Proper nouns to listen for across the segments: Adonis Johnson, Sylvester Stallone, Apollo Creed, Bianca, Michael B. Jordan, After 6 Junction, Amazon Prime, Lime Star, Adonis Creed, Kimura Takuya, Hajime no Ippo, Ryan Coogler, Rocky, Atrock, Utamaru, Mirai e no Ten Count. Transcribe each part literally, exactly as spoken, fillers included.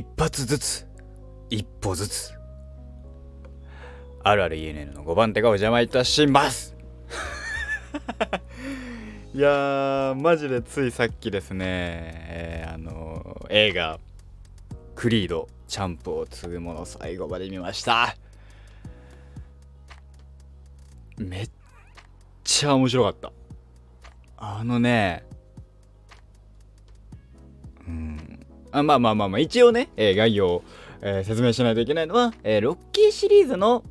一発ずつ、一歩ずつ。あるある イーエヌエヌ のごばんてがお邪魔いたしますいやー、マジでついさっきですね、えー、あのー、映画クリードチャンプを継ぐもの最後まで見ました。めっちゃ面白かった。あのね、うん、あまあまあまあまあ一応ね、えー、概要を、えー、説明しないといけないのは、えー、ロッキーシリーズの、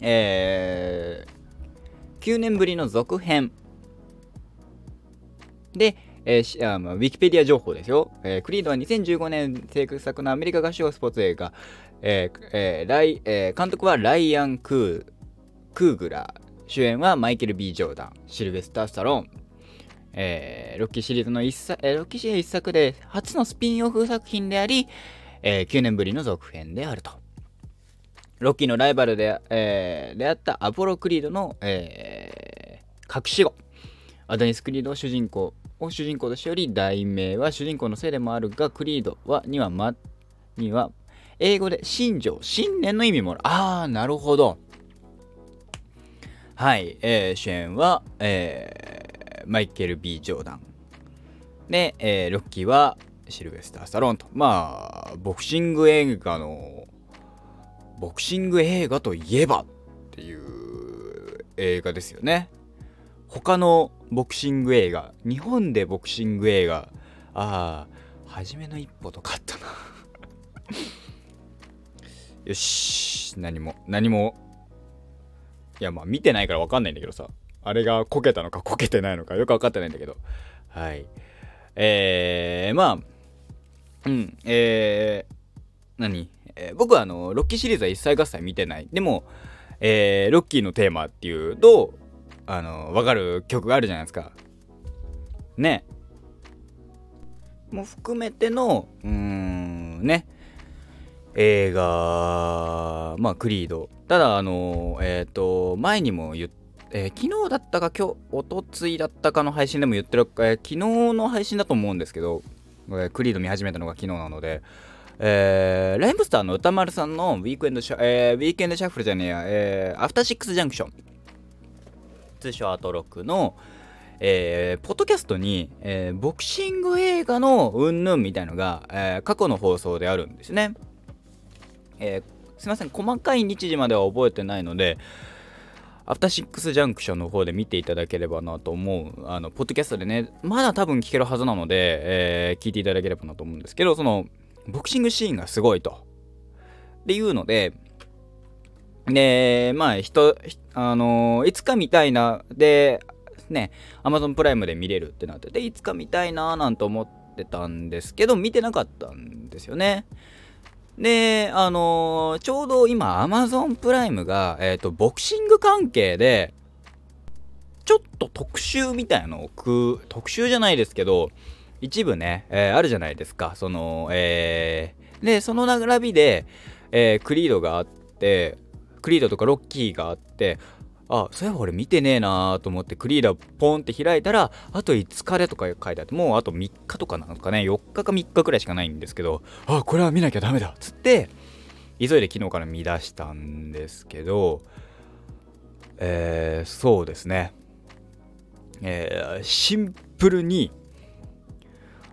えー、きゅうねんぶりの続編で、えーあまあ、ウィキペディア情報ですよ、えー、クリードはにせんじゅうごねん制作のアメリカ合唱スポーツ映画、えーえーライえー、監督はライアン・クークーグラー、主演はマイケル ビー ジョーダン、シルベスター・スタローン、えー、ロッキーシリーズの一作、えー、ロッキーシリーズ一作で初のスピンオフ作品であり、えー、きゅうねんぶりの続編であると。ロッキーのライバルで、えー、であったアポロ・クリードの、えー、隠し子アドニス・クリードを主人公を主人公としており、題名は主人公のせいでもあるが、クリードはにはまには英語で信条、信念の意味もある。あー、なるほど。はい、えー、主演は、えー、マイケル ビー ジョーダンで、えー、ロッキーはシルベスター・スタローンと。まあボクシング映画のボクシング映画といえばっていう映画ですよね。他のボクシング映画、日本でボクシング映画、ああ、初めの一歩とかあったなよし、何も何もいや、まあ見てないから分かんないんだけどさ、あれがこけたのかこけてないのかよく分かってないんだけど、はい、えー、まあ、うん、えー、何、えー、僕はあのロッキーシリーズは一切合切見てない。でも、えー、ロッキーのテーマっていうと、あの分かる曲があるじゃないですか。ね、も含めての、うーんね。映画、まあクリード。ただあのえっと前にも言っ、えー、昨日だったか今日おとついだったかの配信でも言ってる、えー、昨日の配信だと思うんですけど、えー、クリード見始めたのが昨日なので、えー、ライムスターの歌丸さんのウィークエンドシャ、えー、ウィークエンドシャッフルじゃねえや、えー、アフターシックスジャンクション、通称アトロクの、えー、ポッドキャストに、えー、ボクシング映画のうんぬんみたいのが、えー、過去の放送であるんですね。えー、すいません、細かい日時までは覚えてないので、アフターシックスジャンクションの方で見ていただければなと思う。あのポッドキャストでね、まだ多分聞けるはずなので、えー、聞いていただければなと思うんですけど、そのボクシングシーンがすごいとっていうので、でまあ人あのー、いつか見たいなでね、Amazon プライムで見れるってなってて、いつか見たいななんて思ってたんですけど、見てなかったんですよね。で、あのー、ちょうど今 Amazon プライムが、えーと、ボクシング関係でちょっと特集みたいなのをく特集じゃないですけど一部ね、えー、あるじゃないですか。その、えー、でその並びで、えー、クリードがあって、クリードとかロッキーがあって、あ、そういえば俺見てねえなーと思ってクリードポンって開いたら、あといつかでとか書いてあって、もうあとみっかとかなのかね、よっかかみっかくらいしかないんですけど、あ、これは見なきゃダメだっつって急いで昨日から見出したんですけど、えー、そうですね、えー、シンプルに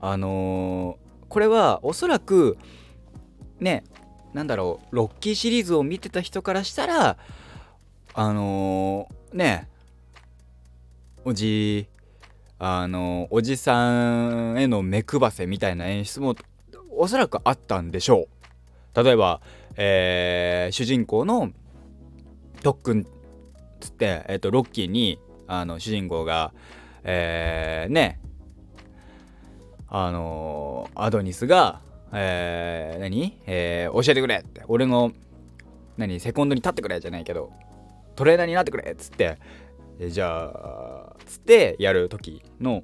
あのー、これはおそらくね、なんだろう、ロッキーシリーズを見てた人からしたら、あのー、ね、おじあのー、おじさんへの目配せみたいな演出もおそらくあったんでしょう。例えば、えー、主人公の特訓つって、えー、とロッキーにあの主人公が、えー、ね、あのー、アドニスが、えー、何、えー、教えてくれって、俺の何セコンドに立ってくれじゃないけどトレーナーになってくれっつって、え、じゃあつってやる時の、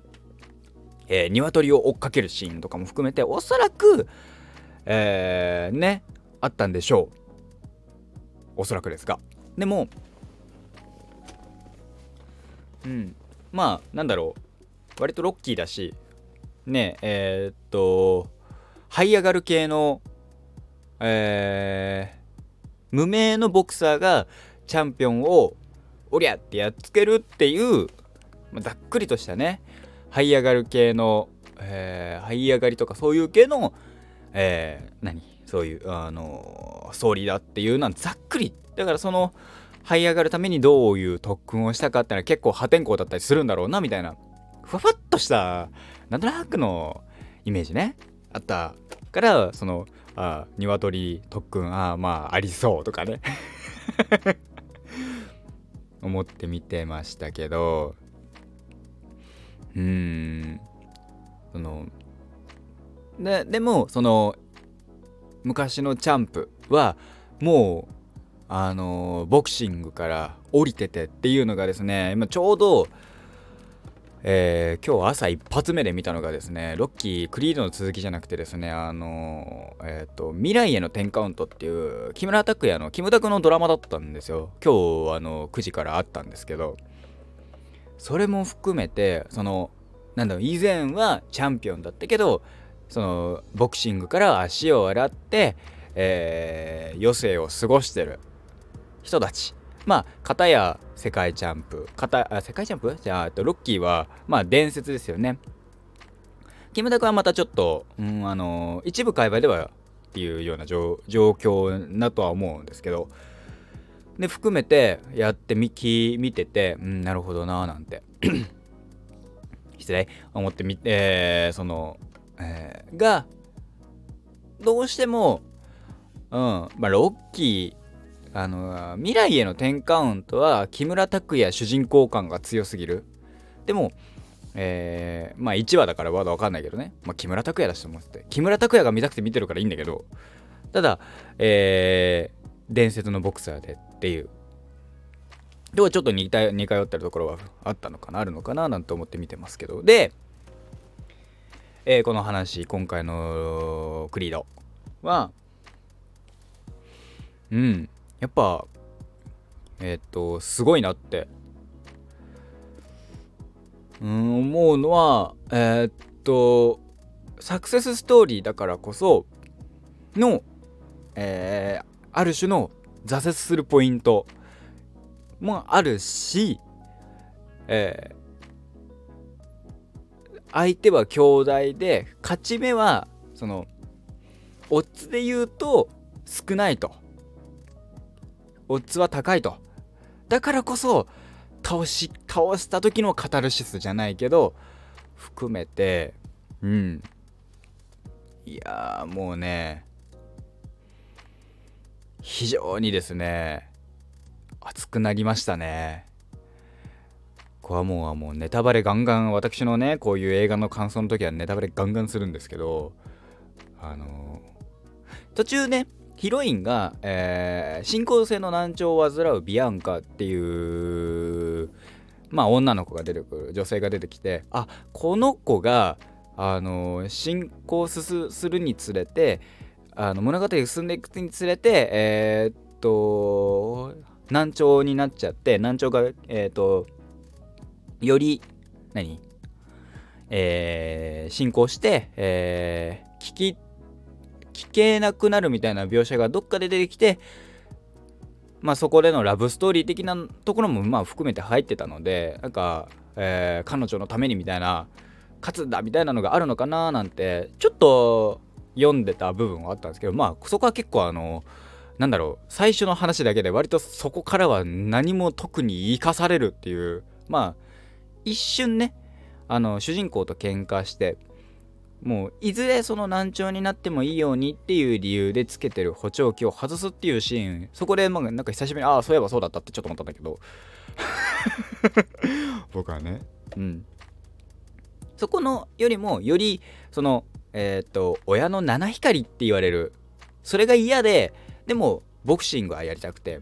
えー、鶏を追っかけるシーンとかも含めておそらく、えー、ね、あったんでしょう。おそらくですが、でも、うん、まあなんだろう、割とロッキーだしね、えー、っと這い上がる系の、えー、無名のボクサーがチャンピオンをおりゃってやっつけるっていう、まあ、ざっくりとしたね、這い上がる系の、えー、這い上がりとかそういう系の、えー、何そういうあの総理だっていうのはざっくりだから、その這い上がるためにどういう特訓をしたかってのは結構破天荒だったりするんだろうなみたいな、ふわふわっとしたなんとなくのイメージねあったから、そのあ鶏特訓あまあありそうとかね思って見てましたけど、うーんその で, でもその昔のチャンプはもうあのボクシングから降りててっていうのがですね、今ちょうど、えー、今日朝一発目で見たのがですね、ロッキークリードの続きじゃなくてですね、あのえっと未来へのじゅうカウントっていう木村拓哉のキムタクのドラマだったんですよ。今日あのくじからあったんですけど、それも含めてそのなんだろう、以前はチャンピオンだったけど、そのボクシングから足を洗って、えー、余生を過ごしてる人たち、まあ片や世界チャンプ、片あ世界チャンプじゃあロッキーはまあ伝説ですよね。キムタクはまたちょっと、うん、あの一部界隈ではっていうような状況だとは思うんですけど、で含めてやってみき見てて、うん、なるほどなーなんて失礼思ってみて、えー、その、えー、がどうしても、うんまあ、ロッキーあの未来へのじゅうカウントは木村拓哉主人公感が強すぎる。でも、えー、まあいちわだからまだ分かんないけどね、まあ、木村拓哉だしと思って木村拓哉が見たくて見てるからいいんだけど、ただ、えー、伝説のボクサーでっていうではちょっと似た似通ってるところはあったのかなあるのかななんて思って見てますけど、で、えー、この話今回のクリードはうんやっぱえー、っとすごいなってうん思うのは、えー、っとサクセスストーリーだからこその、えー、ある種の挫折するポイントもあるし、えー、相手は兄弟で勝ち目はそのオッズで言うと少ないと。オッズは高いと。だからこそ倒し倒した時のカタルシスじゃないけど含めて、うんいやーもうね非常にですね熱くなりましたね。これはもうもうネタバレガンガン、私のねこういう映画の感想の時はネタバレガンガンするんですけど、あのー、途中ねヒロインが、えー、進行性の難聴を患うビアンカっていうまあ女の子が出てくる女性が出てきて、あこの子があの進行するにつれてあの物語が進んでいくにつれてえー、っと難聴になっちゃって、難聴がえー、っとより何、えー、進行して、えー、聞き聞けなくなるみたいな描写がどっかで出てきて、まあそこでのラブストーリー的なところもまあ含めて入ってたので、なんか、えー、彼女のためにみたいな勝つんだみたいなのがあるのかななんてちょっと読んでた部分はあったんですけど、まあそこは結構あのなんだろう最初の話だけで割とそこからは何も特に生かされるっていう、まあ一瞬ねあの主人公と喧嘩してもういずれその難聴になってもいいようにっていう理由でつけてる補聴器を外すっていうシーン、そこでまあなんか久しぶりにああそういえばそうだったってちょっと思ったんだけど僕はね、うん、そこのよりもよりそのえっと親の七光って言われるそれが嫌で、でもボクシングはやりたくて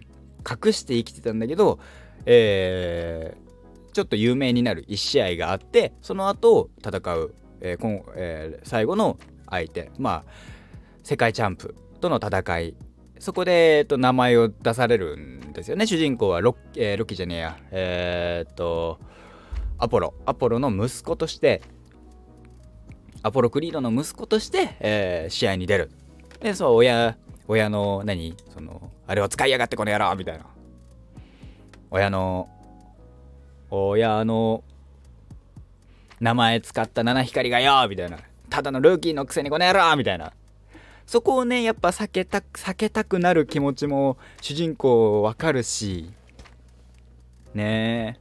隠して生きてたんだけど、えー、ちょっと有名になるいち試合があって、その後戦うえーこのえー、最後の相手、まあ、世界チャンプとの戦い、そこで、えー、と名前を出されるんですよね。主人公はロッ、えー、ロッキーじゃねえや、えー、っとアポロアポロの息子としてアポロクリードの息子として、えー、試合に出る。で、そう、親、親の、何その、あれを使いやがってこの野郎みたいな。親の、親の、名前使った七光がよみたいな。ただのルーキーのくせにこの野郎みたいな。そこをね、やっぱ避けた、避けたくなる気持ちも主人公わかるし、ね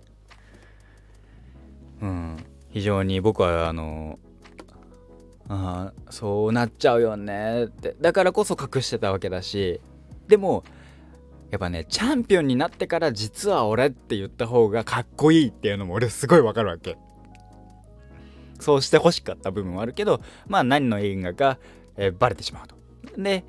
え。うん。非常に僕は、あの、ああ、そうなっちゃうよねって。だからこそ隠してたわけだし、でも、やっぱね、チャンピオンになってから実は俺って言った方がかっこいいっていうのも俺すごいわかるわけ。そうして欲しかった部分はあるけど、まあ何の因果か、えー、バレてしまうと。で、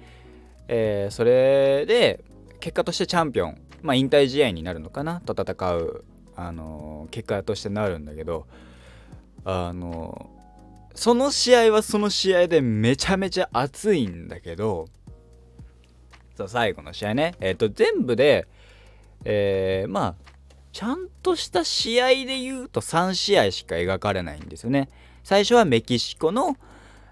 えー、それで結果としてチャンピオン、まあ引退試合になるのかなと戦う、あのー、結果としてなるんだけど、あのー、その試合はその試合でめちゃめちゃ熱いんだけど、そう最後の試合ね、えーと全部で、えー、まあちゃんとした試合で言うとさん試合しか描かれないんですよね。最初はメキシコの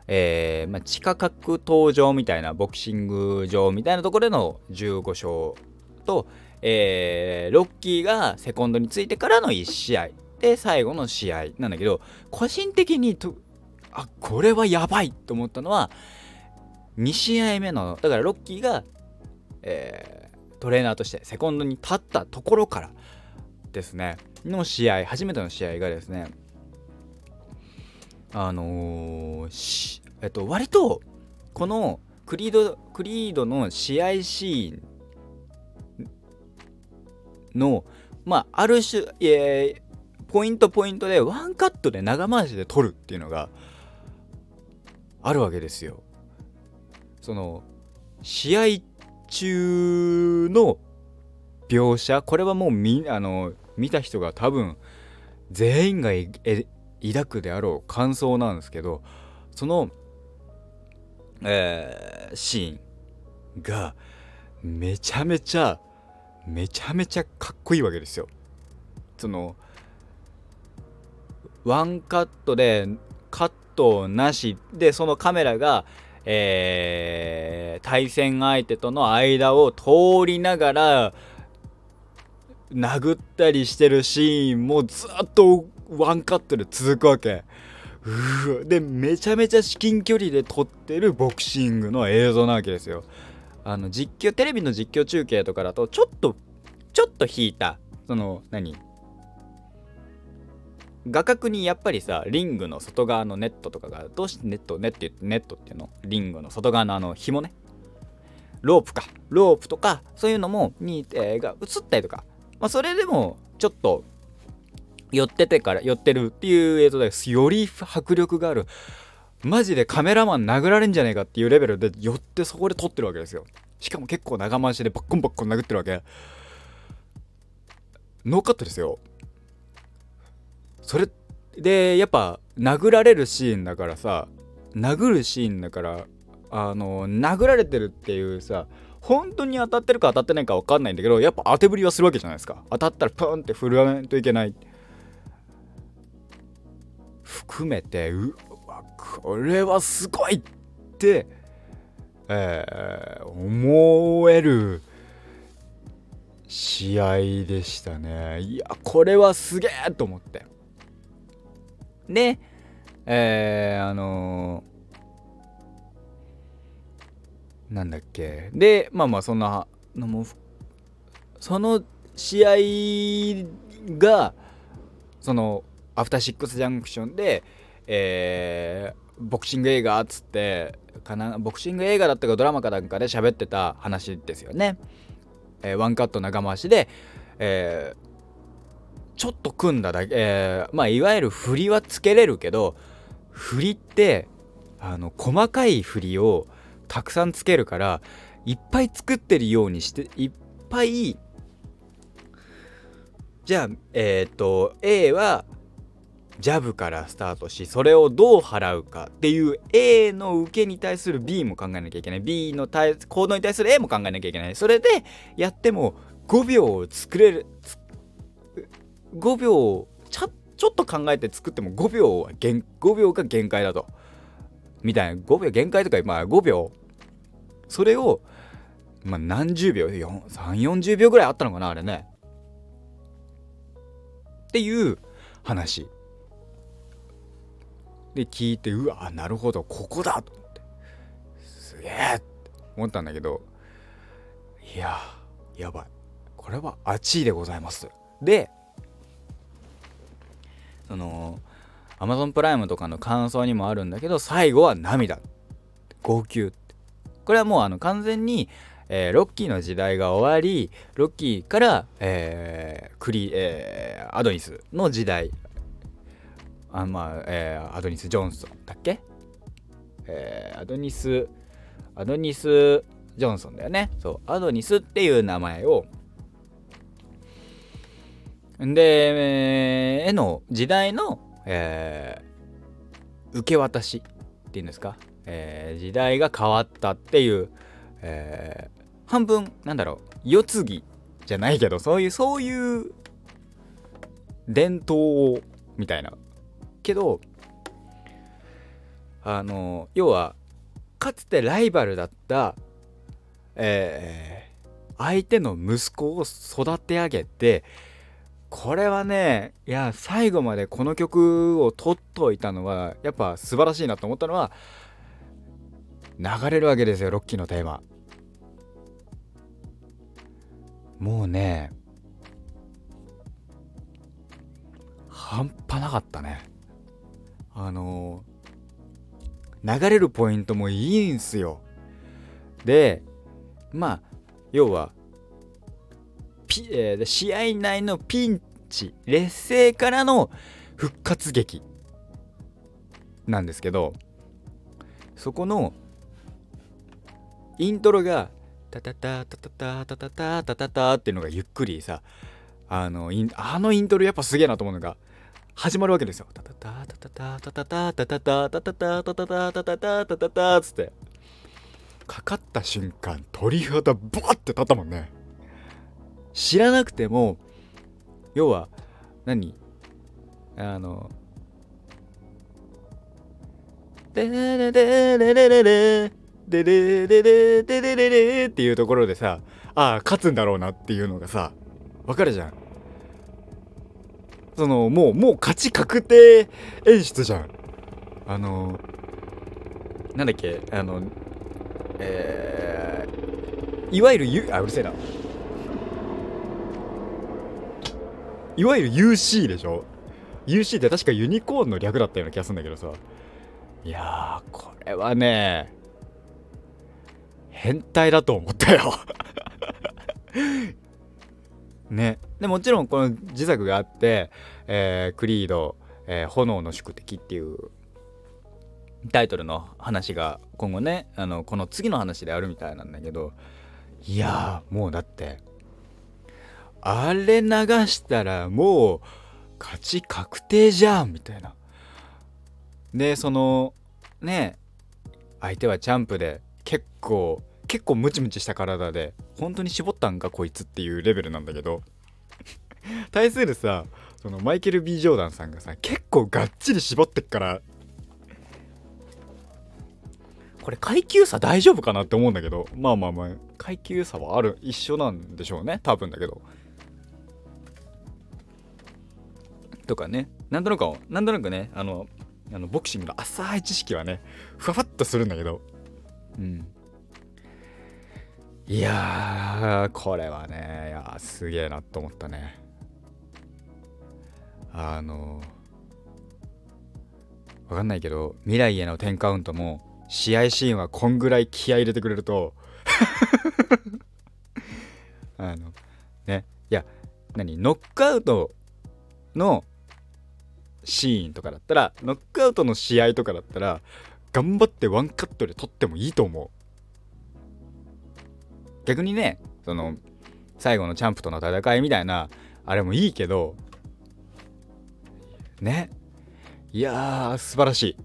えーまあ、地下格闘場みたいなボクシング場みたいなところでのじゅうご勝と、えー、ロッキーがセコンドについてからのいち試合で最後の試合なんだけど、個人的にとあこれはやばいと思ったのはに試合目の、だからロッキーが、えー、トレーナーとしてセコンドに立ったところからですねの試合、初めての試合がですね、あのー、えっと割とこのクリードクリードの試合シーンのまあある種、えー、ポイントポイントでワンカットで長回しで撮るっていうのがあるわけですよ。その試合中の描写、これはもうみあの見た人が多分全員がええ抱くであろう感想なんですけど、その、えー、シーンがめちゃめちゃめちゃめちゃかっこいいわけですよ。そのワンカットでカットなしで、そのカメラが、えー、対戦相手との間を通りながら殴ったりしてるシーンもずっとワンカットで続くわけ。うでめちゃめちゃ至近距離で撮ってるボクシングの映像なわけですよ。あの実況テレビの実況中継とかだとちょっとちょっと引いた、その何画角にやっぱりさ、リングの外側のネットとかがどうしてネットネットネットっていうのリングの外側のあの紐ね、ロープかロープとかそういうのもに、えー、が映ったりとか、まあ、それでもちょっと寄っててから寄ってるっていう映像でより迫力がある、マジでカメラマン殴られんじゃねえかっていうレベルで寄ってそこで撮ってるわけですよ。しかも結構長回しでバッコンバッコン殴ってるわけ、ノーカットですよ。それでやっぱ殴られるシーンだからさ、殴るシーンだからあの殴られてるっていうさ、本当に当たってるか当たってないか分かんないんだけど、やっぱ当てぶりはするわけじゃないですか。当たったらプーンって振らないといけない含めて、うわこれはすごいって、えー、思える試合でしたね。いやこれはすげえと思ってで、えー、あのー、なんだっけでまあまあそんなのもその試合がそのアフターシックスジャンクションで、えー、ボクシング映画っつってかな、ボクシング映画だったかドラマかなんかで喋ってた話ですよね、えー、ワンカット長回しで、えー、ちょっと組んだだけ、えー、まあいわゆる振りはつけれるけど、振りってあの細かい振りをたくさんつけるからいっぱい作ってるようにしていっぱい、じゃあえっと A はジャブからスタートし、それをどう払うかっていう A の受けに対する B も考えなきゃいけない、 B の対行動に対する A も考えなきゃいけない。それでやってもごびょうを作れる、ごびょうちょ、ちょっと考えて作ってもごびょうは限、ごびょうが限界だと。みたいな、ごびょう限界とか、まあごびょう、それを、まあ、何十秒さんじゅうよんじゅうびょうぐらいあったのかなあれねっていう話で聞いて、うわなるほどここだと思って、すげえって思ったんだけど、いややばい、これはあちいでございます。でそのアマゾンプライムとかの感想にもあるんだけど、最後は涙号泣って、これはもうあの完全に、えー、ロッキーの時代が終わり、ロッキーから、えークリえー、アドニスの時代、あまあ、えー、アドニス・ジョンソンだっけ、えー、アドニスアドニス・ジョンソンだよね。そう、アドニスっていう名前をで、えー、の時代の、えー、受け渡しっていうんですか、えー、時代が変わったっていう、えー、半分なんだろう、世継ぎじゃないけど、そういうそういう伝統をみたいな、けどあの要はかつてライバルだった、えー、相手の息子を育て上げて、これはね、いや最後までこの曲を取っといたのはやっぱ素晴らしいなと思ったのは、流れるわけですよロッキーのテーマ。もうね半端なかったね。あの流れるポイントもいいんすよ。でまあ要はピえー、試合内のピンチ、劣勢からの復活劇なんですけど、そこのイントロがタタタタタタタタタタタタっていうのがゆっくりさ、あのインあのイントロやっぱすげえなと思うのが始まるわけですよ。タタタタタタタタタタタタタタタタタタタタタつってかかった瞬間、鳥肌バーって立ったもんね。知らなくても、要は何あのデレレレレレレレデレレレデレレレっていうところでさ、ああ勝つんだろうなっていうのがさわかるじゃん。そのもうもう勝ち確定演出じゃん。あのなんだっけ、あのえー、いわゆるゆあうるせえないわゆる ユーシー でしょ。 ユーシー って確かユニコーンの略だったような気がするんだけどさ、いやーこれはね変態だと思ったよね。でもちろんこの自作があって、えー、クリード、えー、炎の宿敵っていうタイトルの話が今後ね、あのこの次の話であるみたいなんだけど、いやーもうだってあれ流したらもう勝ち確定じゃんみたいな。でそのね相手はチャンプで結構結構ムチムチした体で、本当に絞ったんかこいつっていうレベルなんだけど対するさそのマイケル ビー ジョーダンさんがさ結構がっちり絞ってっから、これ階級差大丈夫かなって思うんだけど、まあまあまあ階級差はある一緒なんでしょうね多分だけど、とかね、なんとなくなんとなくねあのあのボクシングの浅い知識はねふわふわっとするんだけど、うん、いやーこれはねいやすげえなと思ったね。あのわかんないけど未来へのテンカウントも試合シーンはこんぐらい気合い入れてくれるとあのねいや何ノックアウトのシーンとかだったら、ノックアウトの試合とかだったら頑張ってワンカットで撮ってもいいと思う。逆にねその最後のチャンプとの戦いみたいなあれもいいけどね、いやー素晴らしい、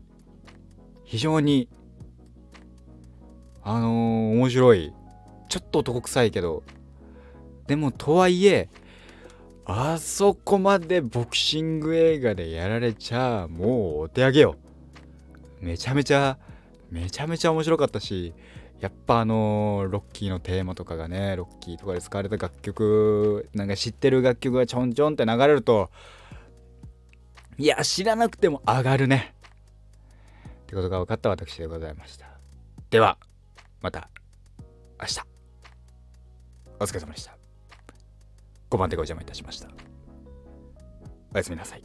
非常にあのー、面白い、ちょっと男臭いけど、でもとはいえあそこまでボクシング映画でやられちゃもうお手上げよ。めちゃめちゃめちゃめちゃ面白かったし、やっぱあのー、ロッキーのテーマとかがね、ロッキーとかで使われた楽曲、なんか知ってる楽曲がちょんちょんって流れると、いや知らなくても上がるねってことが分かった私でございました。ではまた明日、お疲れ様でした。ごばん手がお邪魔いたしました。おやすみなさい。